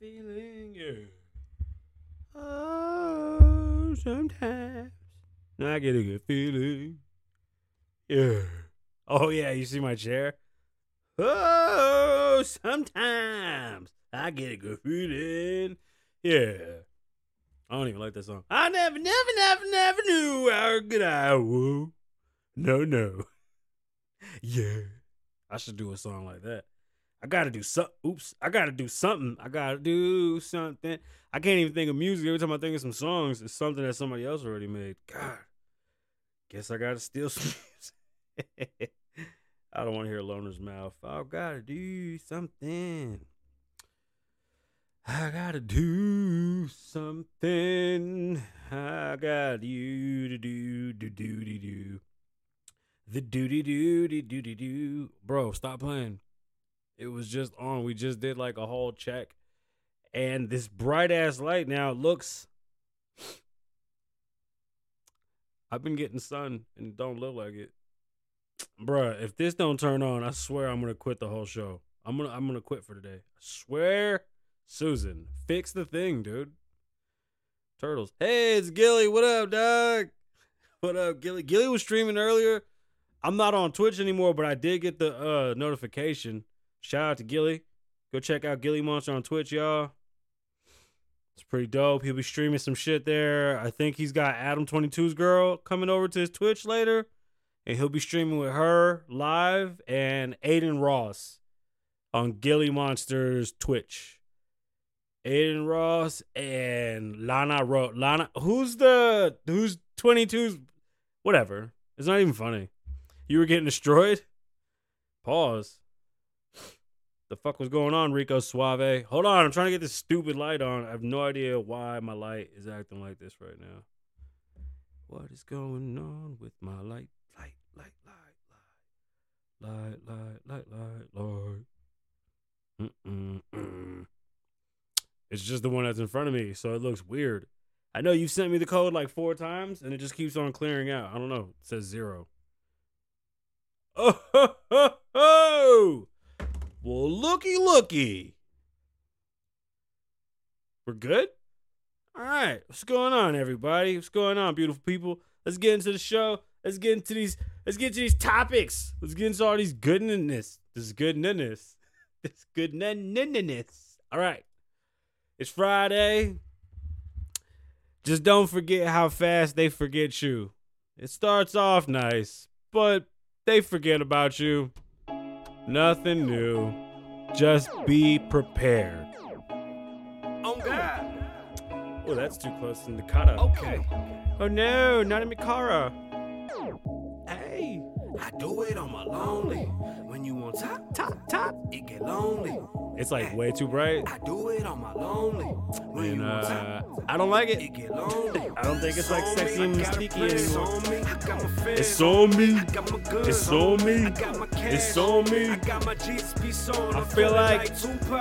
feeling you. Oh, sometimes I get a good feeling. Yeah. Oh, yeah, you see my chair? Oh, sometimes I get a good feeling. Yeah. I don't even like that song. I never knew how good I was. No. Yeah. I should do a song like that. I gotta do something. I can't even think of music. Every time I think of some songs, it's something that somebody else already made. God. Guess I gotta steal some music. I don't want to hear Loner's mouth. I gotta do something. I gotta do something. I got you to do. The do. Bro, stop playing. It was just on. We just did like a whole check. And this bright ass light now looks. I've been getting sun and it don't look like it. Bruh, if this don't turn on, I swear I'm gonna quit the whole show. I'm gonna quit for today. I swear. Susan, fix the thing, dude. Turtles. Hey, it's Gilly. What up, dog? What up, Gilly? Gilly was streaming earlier. I'm not on Twitch anymore, but I did get the notification. Shout out to Gilly. Go check out Gilly Monster on Twitch, y'all. It's pretty dope. He'll be streaming some shit there. I think he's got Adam 22's girl coming over to his Twitch later, and he'll be streaming with her live and Adin Ross on Gilly Monster's Twitch. Adin Ross and Lana, who's 22's, whatever. It's not even funny. You were getting destroyed? Pause. The fuck was going on, Rico Suave? Hold on, I'm trying to get this stupid light on. I have no idea why my light is acting like this right now. What is going on with my light? Light. It's just the one that's in front of me, so it looks weird. I know you sent me the code like 4 times, and it just keeps on clearing out. I don't know. It says 0. Oh, ho, ho, ho! Well, looky. We're good? All right. What's going on, everybody? What's going on, beautiful people? Let's get into the show. Let's get into these topics. Let's get into all these goodness. This goodness. All right. It's Friday. Just don't forget how fast they forget you. It starts off nice, but they forget about you. Nothing new. Just be prepared. Oh, God. Oh, that's too close to Nakata. Okay. Oh, no, not in Mikara. Hey, I do it on my lonely. When you on top, it get lonely. It's like way too bright. I do it on my lonely. And I don't like it. I don't think it's like sexy and sneaky anymore. It's on me. It's on me. It's on me. I feel like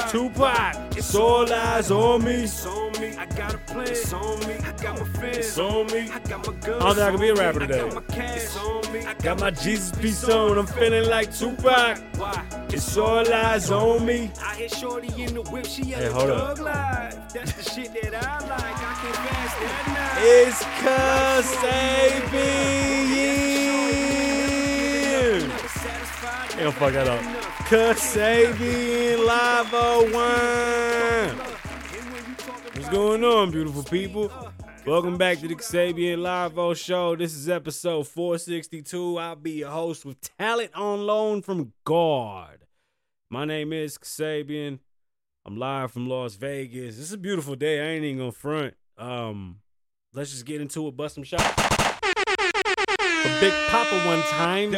Tupac. It's all eyes on me. It's on me. I got a plan. It's on me. I got my fans. It's on me. I got my guns. I don't think I can be a rapper today. It's on me. I got my Jesus piece on. I'm feeling like Tupac. It's all eyes on me. Shorty in the whip, she had a thug life. That's the shit that I like. I can pass that night. It's Kasabian. Don't fuck that up. Kasabian Lavoe. What's going on, beautiful people? Welcome back to the Kasabian Lavoe Show. This is episode 462. I'll be your host with talent on loan from God. My name is Kasabian. I'm live from Las Vegas. It's a beautiful day. I ain't even gonna front. Let's just get into it. Bust some shots. A Big Papa one time.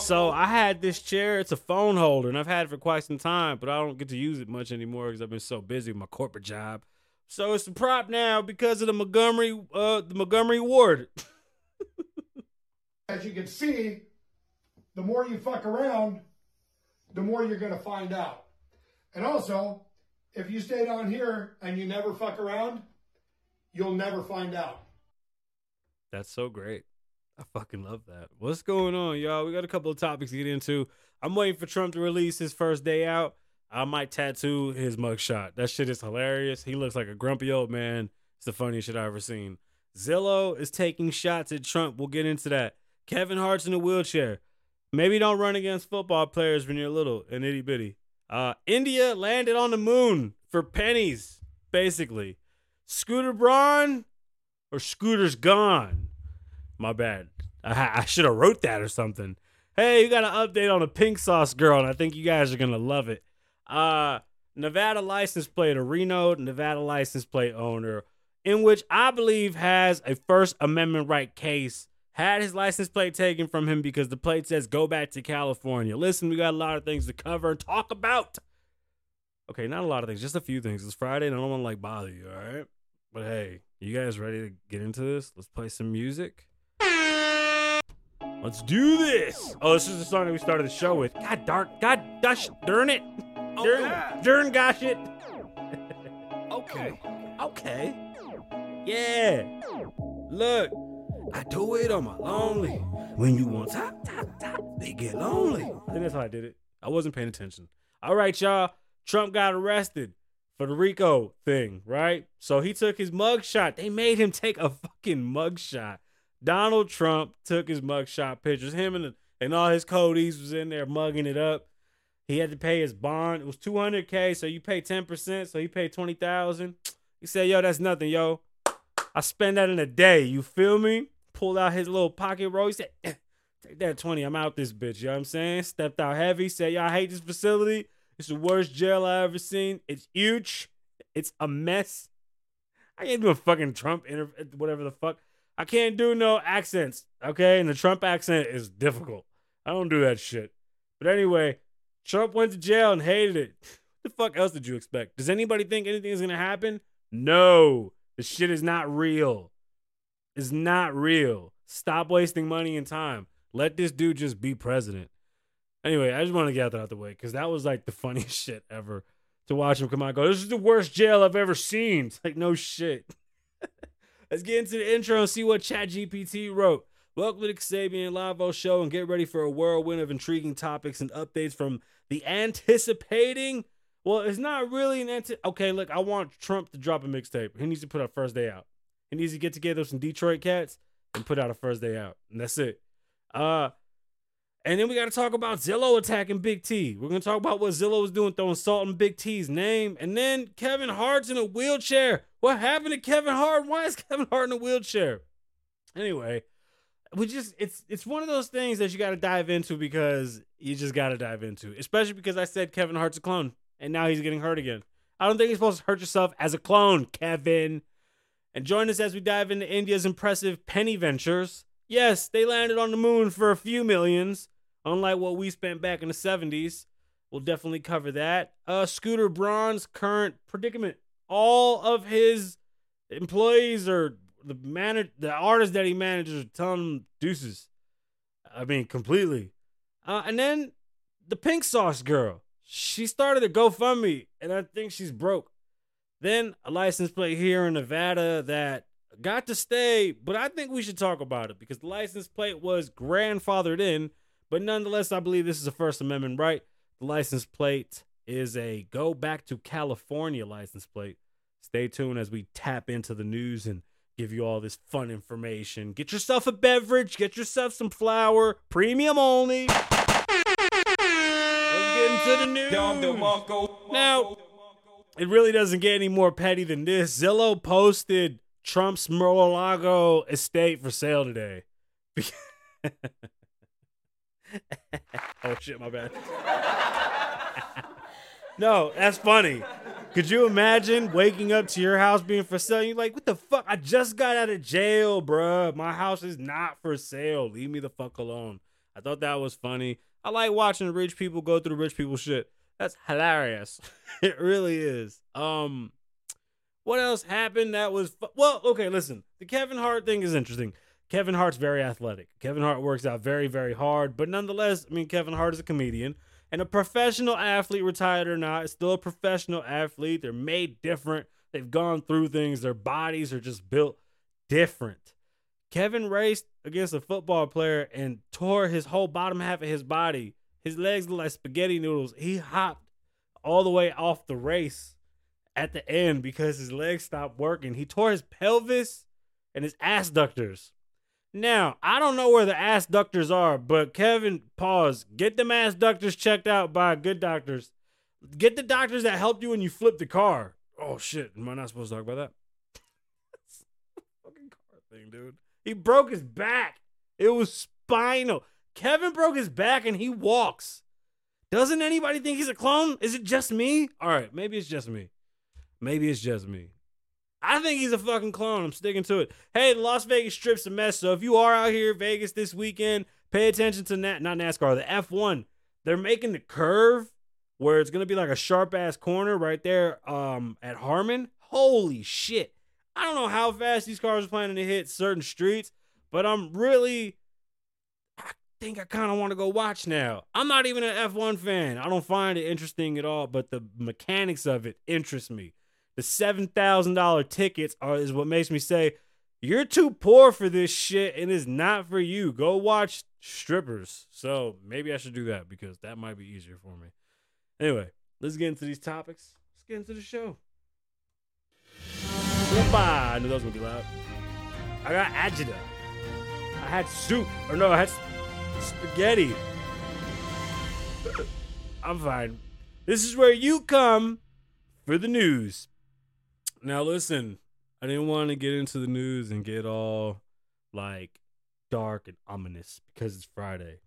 So I had this chair. It's a phone holder, and I've had it for quite some time, but I don't get to use it much anymore because I've been so busy with my corporate job. So it's a prop now because of the Montgomery Ward. As you can see, the more you fuck around, the more you're going to find out. And also, if you stay down here and you never fuck around, you'll never find out. That's so great. I fucking love that. What's going on, y'all? We got a couple of topics to get into. I'm waiting for Trump to release his first day out. I might tattoo his mugshot. That shit is hilarious. He looks like a grumpy old man. It's the funniest shit I've ever seen. Zillow is taking shots at Trump. We'll get into that. Kevin Hart's in a wheelchair. Maybe don't run against football players when you're little and itty bitty. India landed on the moon for pennies, basically. Scooter Braun or Scooter's gone. My bad. I should have wrote that or something. Hey, you got an update on a pink sauce girl, and I think you guys are going to love it. Nevada license plate, a Reno, Nevada license plate owner, in which I believe has a First Amendment right case, had his license plate taken from him because the plate says, go back to California. Listen, we got a lot of things to cover and talk about. Okay, not a lot of things, just a few things. It's Friday, and I don't want to, like, bother you, all right? But, hey, you guys ready to get into this? Let's play some music. Let's do this. Oh, this is the song that we started the show with. God dark. God gosh darn it. Darn gosh it. Okay. Okay. Yeah. Look. I do it on my lonely. When you want top, they get lonely. I think that's how I did it. I wasn't paying attention. All right, y'all. Trump got arrested for the RICO thing, right? So he took his mugshot. They made him take a fucking mugshot. Donald Trump took his mugshot pictures. Him and all his codees was in there mugging it up. He had to pay his bond. It was $200K, so you pay 10%, so he paid $20,000. He said, yo, that's nothing, yo. I spend that in a day, you feel me? Pulled out his little pocket roll. He said, take that 20, I'm out this bitch, you know what I'm saying? Stepped out heavy, said, yo, I hate this facility. It's the worst jail I ever seen. It's huge. It's a mess. I can't do a fucking Trump interview, whatever the fuck. I can't do no accents, okay? And the Trump accent is difficult. I don't do that shit. But anyway, Trump went to jail and hated it. What the fuck else did you expect? Does anybody think anything is going to happen? No. This shit is not real. It's not real. Stop wasting money and time. Let this dude just be president. Anyway, I just want to get that out the way because that was like the funniest shit ever to watch him come out and go, this is the worst jail I've ever seen. It's like, no shit. Let's get into the intro and see what ChatGPT wrote. Welcome to the Kasabian Lavoe Show and get ready for a whirlwind of intriguing topics and updates from the anticipating. Well, it's not really an okay, look, I want Trump to drop a mixtape. He needs to put out First Day Out. He needs to get together with some Detroit cats and put out a First Day Out. And that's it. And then we got to talk about Zillow attacking Big T. We're going to talk about what Zillow was doing, throwing salt in Big T's name. And then Kevin Hart's in a wheelchair. What happened to Kevin Hart? Why is Kevin Hart in a wheelchair? Anyway, we just it's one of those things that you got to dive into because you just got to dive into, especially because I said Kevin Hart's a clone and now he's getting hurt again. I don't think you're supposed to hurt yourself as a clone, Kevin. And join us as we dive into India's impressive penny ventures. Yes, they landed on the moon for a few millions, unlike what we spent back in the 70s. We'll definitely cover that. Scooter Braun's current predicament. All of his employees or the artists that he manages are telling him deuces. I mean, completely. And then the pink sauce girl. She started a GoFundMe, and I think she's broke. Then a license plate here in Nevada that got to stay, but I think we should talk about it because the license plate was grandfathered in, but nonetheless, I believe this is a First Amendment right. The license plate is a go back to California license plate. Stay tuned as we tap into the news and give you all this fun information. Get yourself a beverage. Get yourself some flour. Premium only. Let's get into the news. Now, it really doesn't get any more petty than this. Zillow posted Trump's Mar-a-Lago estate for sale today. Oh, shit, my bad. No, that's funny. Could you imagine waking up to your house being for sale? You're like, what the fuck? I just got out of jail, bruh. My house is not for sale. Leave me the fuck alone. I thought that was funny. I like watching rich people go through rich people shit. That's hilarious. It really is. What else happened that was... well, okay, listen. The Kevin Hart thing is interesting. Kevin Hart's very athletic. Kevin Hart works out very, very hard. But nonetheless, I mean, Kevin Hart is a comedian. And a professional athlete, retired or not, is still a professional athlete. They're made different. They've gone through things. Their bodies are just built different. Kevin raced against a football player and tore his whole bottom half of his body. His legs look like spaghetti noodles. He hopped all the way off the race at the end because his legs stopped working. He tore his pelvis and his ass ductors. Now, I don't know where the ass ductors are, but Kevin, pause. Get them ass ductors checked out by good doctors. Get the doctors that helped you when you flipped the car. Oh, shit. Am I not supposed to talk about that? That's a fucking car thing, dude. He broke his back. It was spinal. Kevin broke his back and he walks. Doesn't anybody think he's a clone? Is it just me? All right, maybe it's just me. Maybe it's just me. I think he's a fucking clone. I'm sticking to it. Hey, the Las Vegas Strip's a mess. So if you are out here, Vegas this weekend, pay attention to not NASCAR, the F1. They're making the curve where it's going to be like a sharp-ass corner right there at Harmon. Holy shit. I don't know how fast these cars are planning to hit certain streets, but I think I kind of want to go watch now. I'm not even an F1 fan. I don't find it interesting at all, but the mechanics of it interest me. The $7,000 tickets is what makes me say, you're too poor for this shit and it's not for you. Go watch strippers. So maybe I should do that because that might be easier for me. Anyway, let's get into these topics. Let's get into the show. Goodbye. I knew that was going to be loud. I got agita. I had soup. Or no, I had spaghetti. I'm fine. This is where you come for the news. Now, listen, I didn't want to get into the news and get all, like, dark and ominous because it's Friday.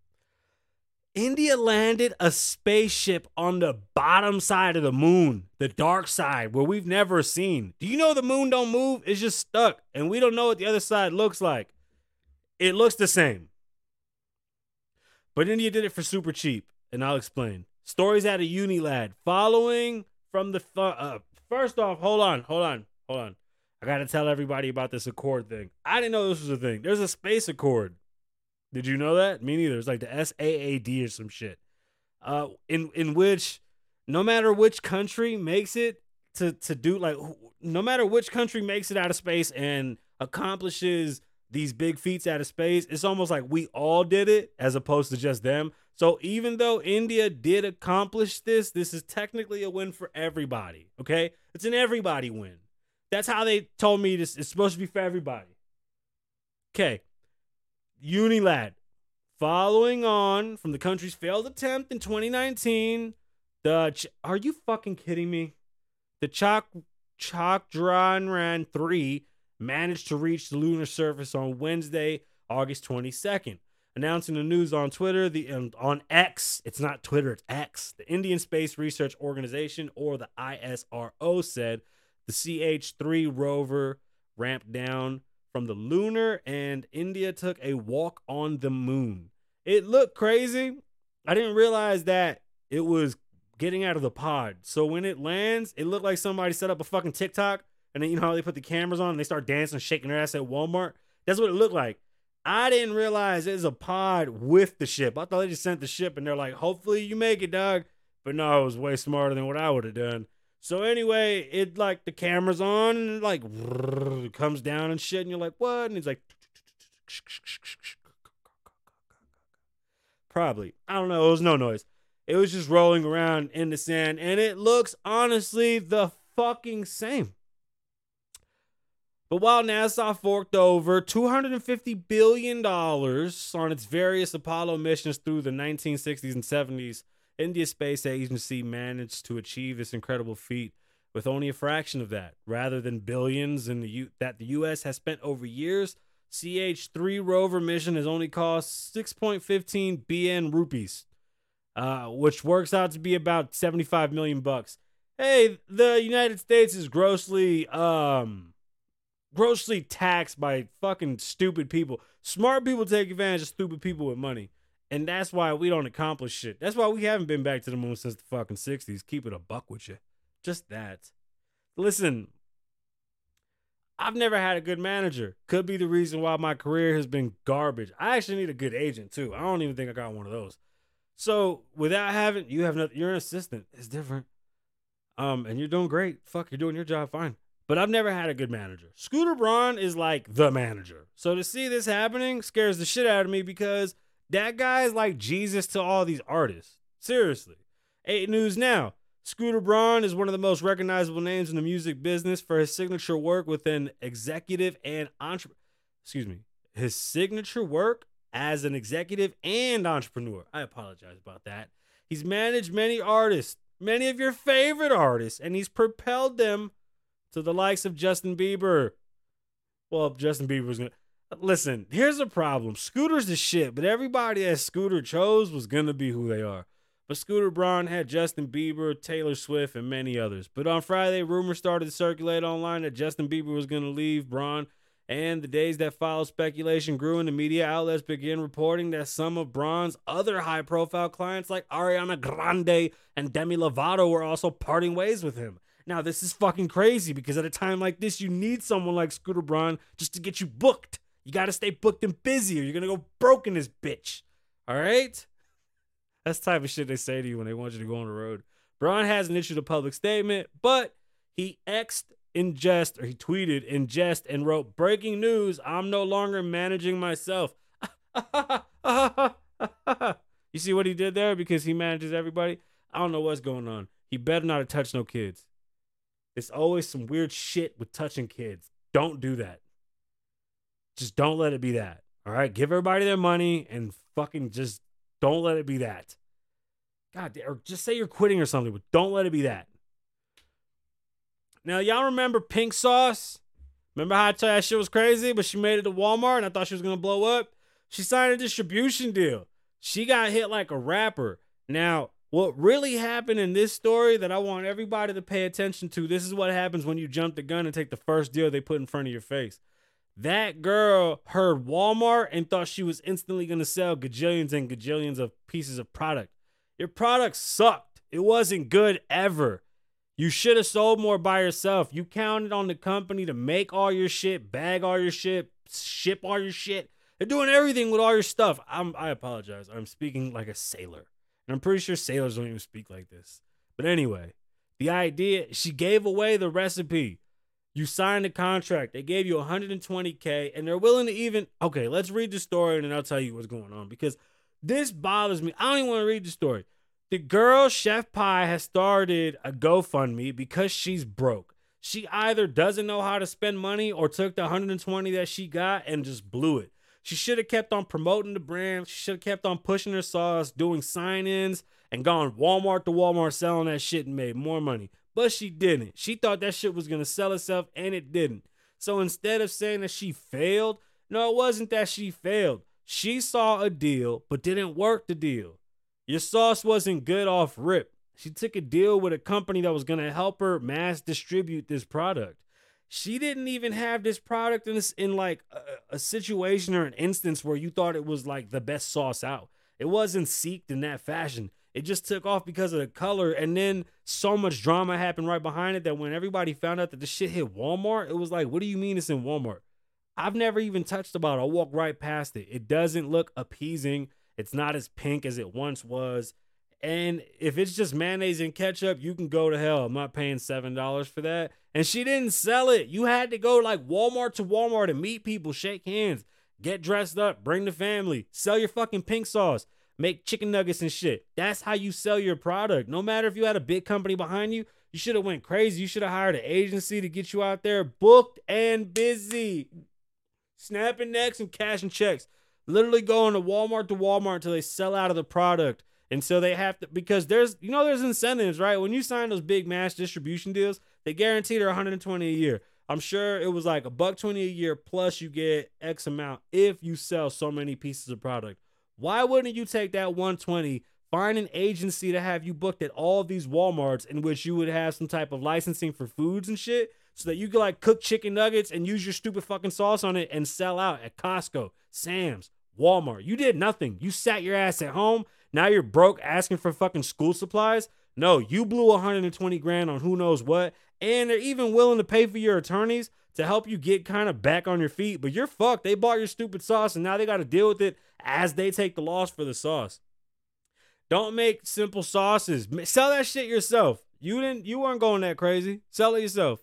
India landed a spaceship on the bottom side of the moon, the dark side, where we've never seen. Do you know the moon don't move? It's just stuck, and we don't know what the other side looks like. It looks the same. But India did it for super cheap, and I'll explain. Stories out of Unilad. Following... From the first off, hold on. I got to tell everybody about this Accord thing. I didn't know this was a thing. There's a space Accord. Did you know that? Me neither. It's like the SAAD or some shit. In which no matter which country makes it to do like no matter which country makes it out of space and accomplishes these big feats out of space, it's almost like we all did it as opposed to just them. So even though India did accomplish this, this is technically a win for everybody, okay? It's an everybody win. That's how they told me this. It's supposed to be for everybody. Okay, Unilad, following on from the country's failed attempt in 2019, are you fucking kidding me? The Chandrayaan 3 managed to reach the lunar surface on Wednesday, August 22nd. Announcing the news on Twitter, on X, it's not Twitter, it's X, the Indian Space Research Organization, or the ISRO, said the CH-3 rover ramped down from the lunar and India took a walk on the moon. It looked crazy. I didn't realize that it was getting out of the pod. So when it lands, it looked like somebody set up a fucking TikTok, and then you know how they put the cameras on and they start dancing, shaking their ass at Walmart? That's what it looked like. I didn't realize it was a pod with the ship. I thought they just sent the ship and they're like, hopefully you make it, dog. But no, it was way smarter than what I would have done. So anyway, it like the camera's on and it, like comes down and shit. And you're like, what? And he's like, probably. I don't know. It was no noise. It was just rolling around in the sand. And it looks honestly the fucking same. But while NASA forked over $250 billion on its various Apollo missions through the 1960s and 70s, India Space Agency managed to achieve this incredible feat with only a fraction of that. Rather than billions that the U.S. has spent over years, CH-3 rover mission has only cost 6.15 BN rupees, which works out to be about $75 million. Hey, the United States is grossly taxed by fucking stupid people. Smart people take advantage of stupid people with money. And that's why we don't accomplish shit. That's why we haven't been back to the moon since the fucking 60s. Keep it a buck with you. Just that. Listen, I've never had a good manager. Could be the reason why my career has been garbage. I actually need a good agent, too. I don't even think I got one of those. So without having, you have nothing. You're an assistant. It's different. And you're doing great. Fuck, you're doing your job fine. But I've never had a good manager. Scooter Braun is like the manager. So to see this happening scares the shit out of me because that guy is like Jesus to all these artists. Seriously. 8 News Now. Scooter Braun is one of the most recognizable names in the music business for his signature work with an executive and his signature work as an executive and entrepreneur. I apologize about that. He's managed many artists, many of your favorite artists, and he's propelled them to the likes of Justin Bieber. Well, if Justin Bieber was going to... Listen, here's the problem. Scooter's the shit, but everybody that Scooter chose was going to be who they are. But Scooter Braun had Justin Bieber, Taylor Swift, and many others. But on Friday, rumors started to circulate online that Justin Bieber was going to leave Braun, and the days that followed, speculation grew, and the media outlets began reporting that some of Braun's other high-profile clients like Ariana Grande and Demi Lovato were also parting ways with him. Now, this is fucking crazy because at a time like this, you need someone like Scooter Braun just to get you booked. You got to stay booked and busy or you're going to go broke in this bitch. All right? That's the type of shit they say to you when they want you to go on the road. Braun hasn't issued a public statement, but he he tweeted in jest and wrote, "Breaking news, I'm no longer managing myself." You see what he did there? Because he manages everybody. I don't know what's going on. He better not have touched no kids. It's always some weird shit with touching kids. Don't do that. Just don't let it be that. All right? Give everybody their money and fucking just don't let it be that. God damn, or just say you're quitting or something, but don't let it be that. Now, y'all remember Pink Sauce? Remember how I told you that shit was crazy, but she made it to Walmart and I thought she was going to blow up? She signed a distribution deal. She got hit like a rapper. Now, what really happened in this story that I want everybody to pay attention to, this is what happens when you jump the gun and take the first deal they put in front of your face. That girl heard Walmart and thought she was instantly going to sell gajillions and gajillions of pieces of product. Your product sucked. It wasn't good ever. You should have sold more by yourself. You counted on the company to make all your shit, bag all your shit, ship all your shit. They're doing everything with all your stuff. I apologize. I'm speaking like a sailor. And I'm pretty sure sailors don't even speak like this. But anyway, the idea, she gave away the recipe. You signed a contract. They gave you $120K and they're willing to even... Okay, let's read the story and then I'll tell you what's going on because this bothers me. I don't even want to read the story. The girl, Chef Pie, has started a GoFundMe because she's broke. She either doesn't know how to spend money or took the $120 that she got and just blew it. She should have kept on promoting the brand. She should have kept on pushing her sauce, doing sign-ins, and gone Walmart to Walmart selling that shit and made more money. But she didn't. She thought that shit was going to sell itself, and it didn't. So instead of saying that she failed, no, it wasn't that she failed. She saw a deal, but didn't work the deal. Your sauce wasn't good off rip. She took a deal with a company that was going to help her mass distribute this product. She didn't even have this product in like a situation or an instance where you thought it was like the best sauce out. It wasn't seeked in that fashion. It just took off because of the color. And then so much drama happened right behind it that when everybody found out that the shit hit Walmart, it was like, what do you mean it's in Walmart? I've never even touched about it. I walked right past it. It doesn't look appeasing. It's not as pink as it once was. And if it's just mayonnaise and ketchup, you can go to hell. I'm not paying $7 for that. And she didn't sell it. You had to go like Walmart to Walmart and meet people, shake hands, get dressed up, bring the family, sell your fucking pink sauce, make chicken nuggets and shit. That's how you sell your product. No matter if you had a big company behind you, you should have went crazy. You should have hired an agency to get you out there booked and busy, snapping necks and cashing checks, literally going to Walmart until they sell out of the product. And so they have to, because there's incentives, right? When you sign those big mass distribution deals, they guaranteed her $120 a year. I'm sure it was like $120 a year plus you get X amount if you sell so many pieces of product. Why wouldn't you take that $120, find an agency to have you booked at all these Walmarts in which you would have some type of licensing for foods and shit so that you could like cook chicken nuggets and use your stupid fucking sauce on it and sell out at Costco, Sam's, Walmart. You did nothing. You sat your ass at home. Now you're broke asking for fucking school supplies. No, you blew $120,000 on who knows what. And they're even willing to pay for your attorneys to help you get kind of back on your feet. But you're fucked. They bought your stupid sauce and now they got to deal with it as they take the loss for the sauce. Don't make simple sauces. Sell that shit yourself. You weren't going that crazy. Sell it yourself.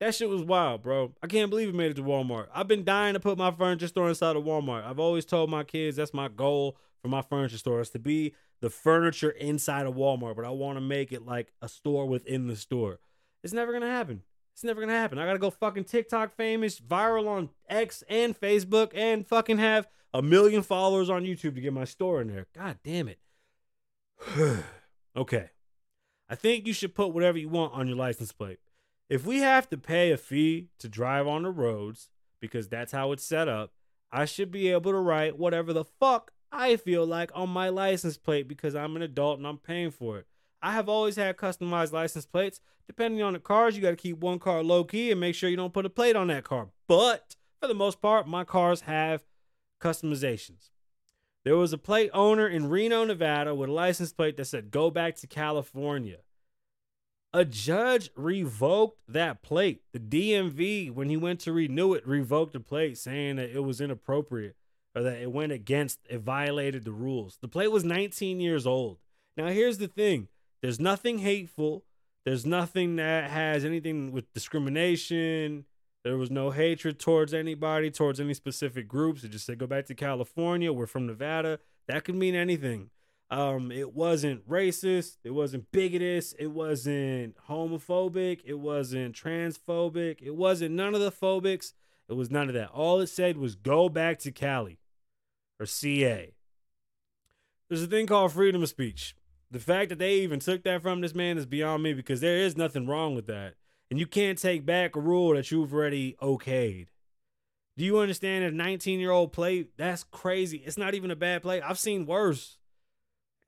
That shit was wild, bro. I can't believe it made it to Walmart. I've been dying to put my furniture store inside of Walmart. I've always told my kids that's my goal for my furniture store is to be the furniture inside of Walmart, but I want to make it like a store within the store. It's never going to happen. It's never going to happen. I got to go fucking TikTok famous, viral on X and Facebook, and fucking have 1 million followers on YouTube to get my store in there. God damn it. Okay. I think you should put whatever you want on your license plate. If we have to pay a fee to drive on the roads, because that's how it's set up, I should be able to write whatever the fuck I feel like on my license plate because I'm an adult and I'm paying for it. I have always had customized license plates. Depending on the cars, you got to keep one car low key and make sure you don't put a plate on that car. But for the most part, my cars have customizations. There was a plate owner in Reno, Nevada with a license plate that said, "Go back to California." A judge revoked that plate. The DMV, when he went to renew it, revoked the plate saying that it was inappropriate or that it went against, it violated the rules. The plate was 19 years old. Now, here's the thing. There's nothing hateful. There's nothing that has anything with discrimination. There was no hatred towards anybody, towards any specific groups. It just said, "Go back to California. We're from Nevada." That could mean anything. It wasn't racist. It wasn't bigoted. It wasn't homophobic. It wasn't transphobic. It wasn't none of the phobics. It was none of that. All it said was "Go back to Cali" or CA. There's a thing called freedom of speech. The fact that they even took that from this man is beyond me because there is nothing wrong with that. And you can't take back a rule that you've already okayed. Do you understand a 19-year-old plate? That's crazy. It's not even a bad plate. I've seen worse.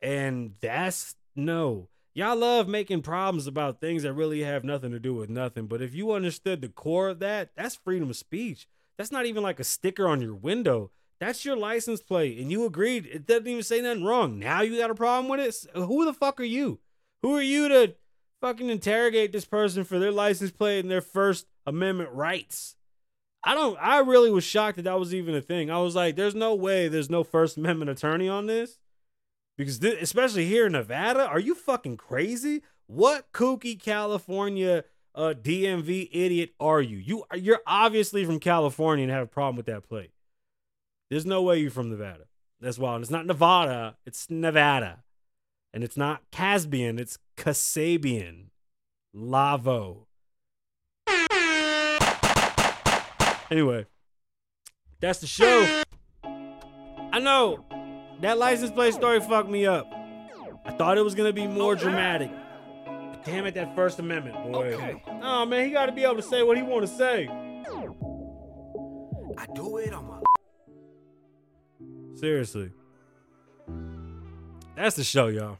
And that's no. Y'all love making problems about things that really have nothing to do with nothing. But if you understood the core of that, that's freedom of speech. That's not even like a sticker on your window. That's your license plate. And you agreed. It doesn't even say nothing wrong. Now you got a problem with it? Who the fuck are you? Who are you to fucking interrogate this person for their license plate and their First Amendment rights? I really was shocked that was even a thing. I was like, there's no way there's no First Amendment attorney on this. Because especially here in Nevada, are you fucking crazy? What kooky California DMV idiot are you? You're obviously from California and have a problem with that plate. There's no way you're from Nevada. That's wild. It's not Nevada. It's Nevada. And it's not Kasabian. It's Kasabian Lavoe. Anyway, that's the show. I know. That license plate story fucked me up. I thought it was going to be more dramatic. But damn it, that First Amendment, boy. Okay. Oh, man, he got to be able to say what he want to say. I do it on my... Seriously. That's the show, y'all.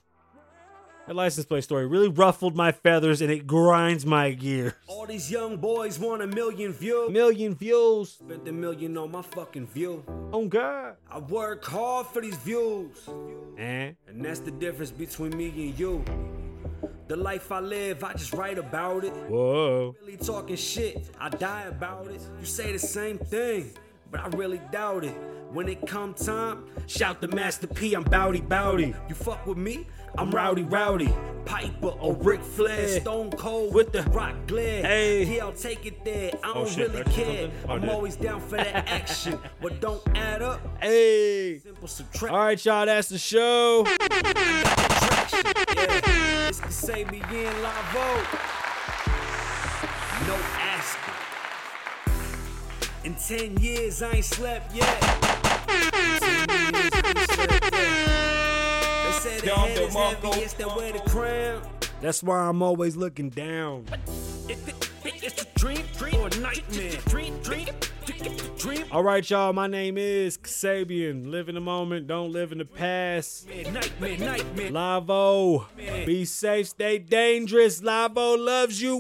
That license plate story really ruffled my feathers and it grinds my gears. All these young boys want 1 million views. Million views. Spent 1 million on my fucking view. Oh, God. I work hard for these views. And that's the difference between me and you. The life I live, I just write about it. Whoa. Really talking shit, I die about it. You say the same thing, but I really doubt it. When it come time, shout the Master P, I'm bowdy bowdy. You fuck with me, I'm rowdy rowdy. Piper or Rick Flair, Stone Cold with the rock glare. Hey. Yeah, I'll take it there, I don't really care. I'm always down for that action, but don't add up. Hey. Simple subtraction. All right, y'all, that's the show. Yeah. It's Kasabian Lavoe. No asking. In 10 years, I ain't slept yet. They said the head is heaviest that wear the crown. That's why I'm always looking down. It's a dream or a nightmare. Dream. All right, y'all. My name is Kasabian. Live in the moment. Don't live in the past. Nightmare. Lavoe. Be safe. Stay dangerous. Lavoe loves you.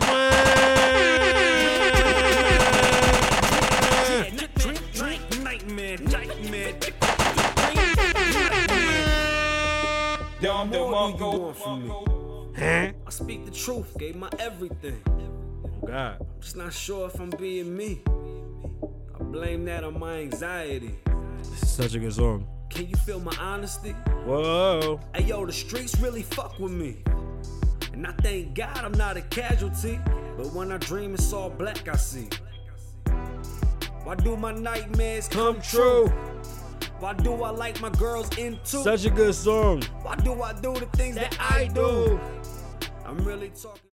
What do you want from me? I speak the truth, gave my everything. Oh, God. I'm just not sure if I'm being me. I blame that on my anxiety. This is such a good song. Can you feel my honesty? Whoa. Hey, yo, the streets really fuck with me. And I thank God I'm not a casualty. But when I dream, it's all black I see. Why do my nightmares come true? Why do I like my girls into? Such a good song. Why do I do the things that I do? I'm really talking.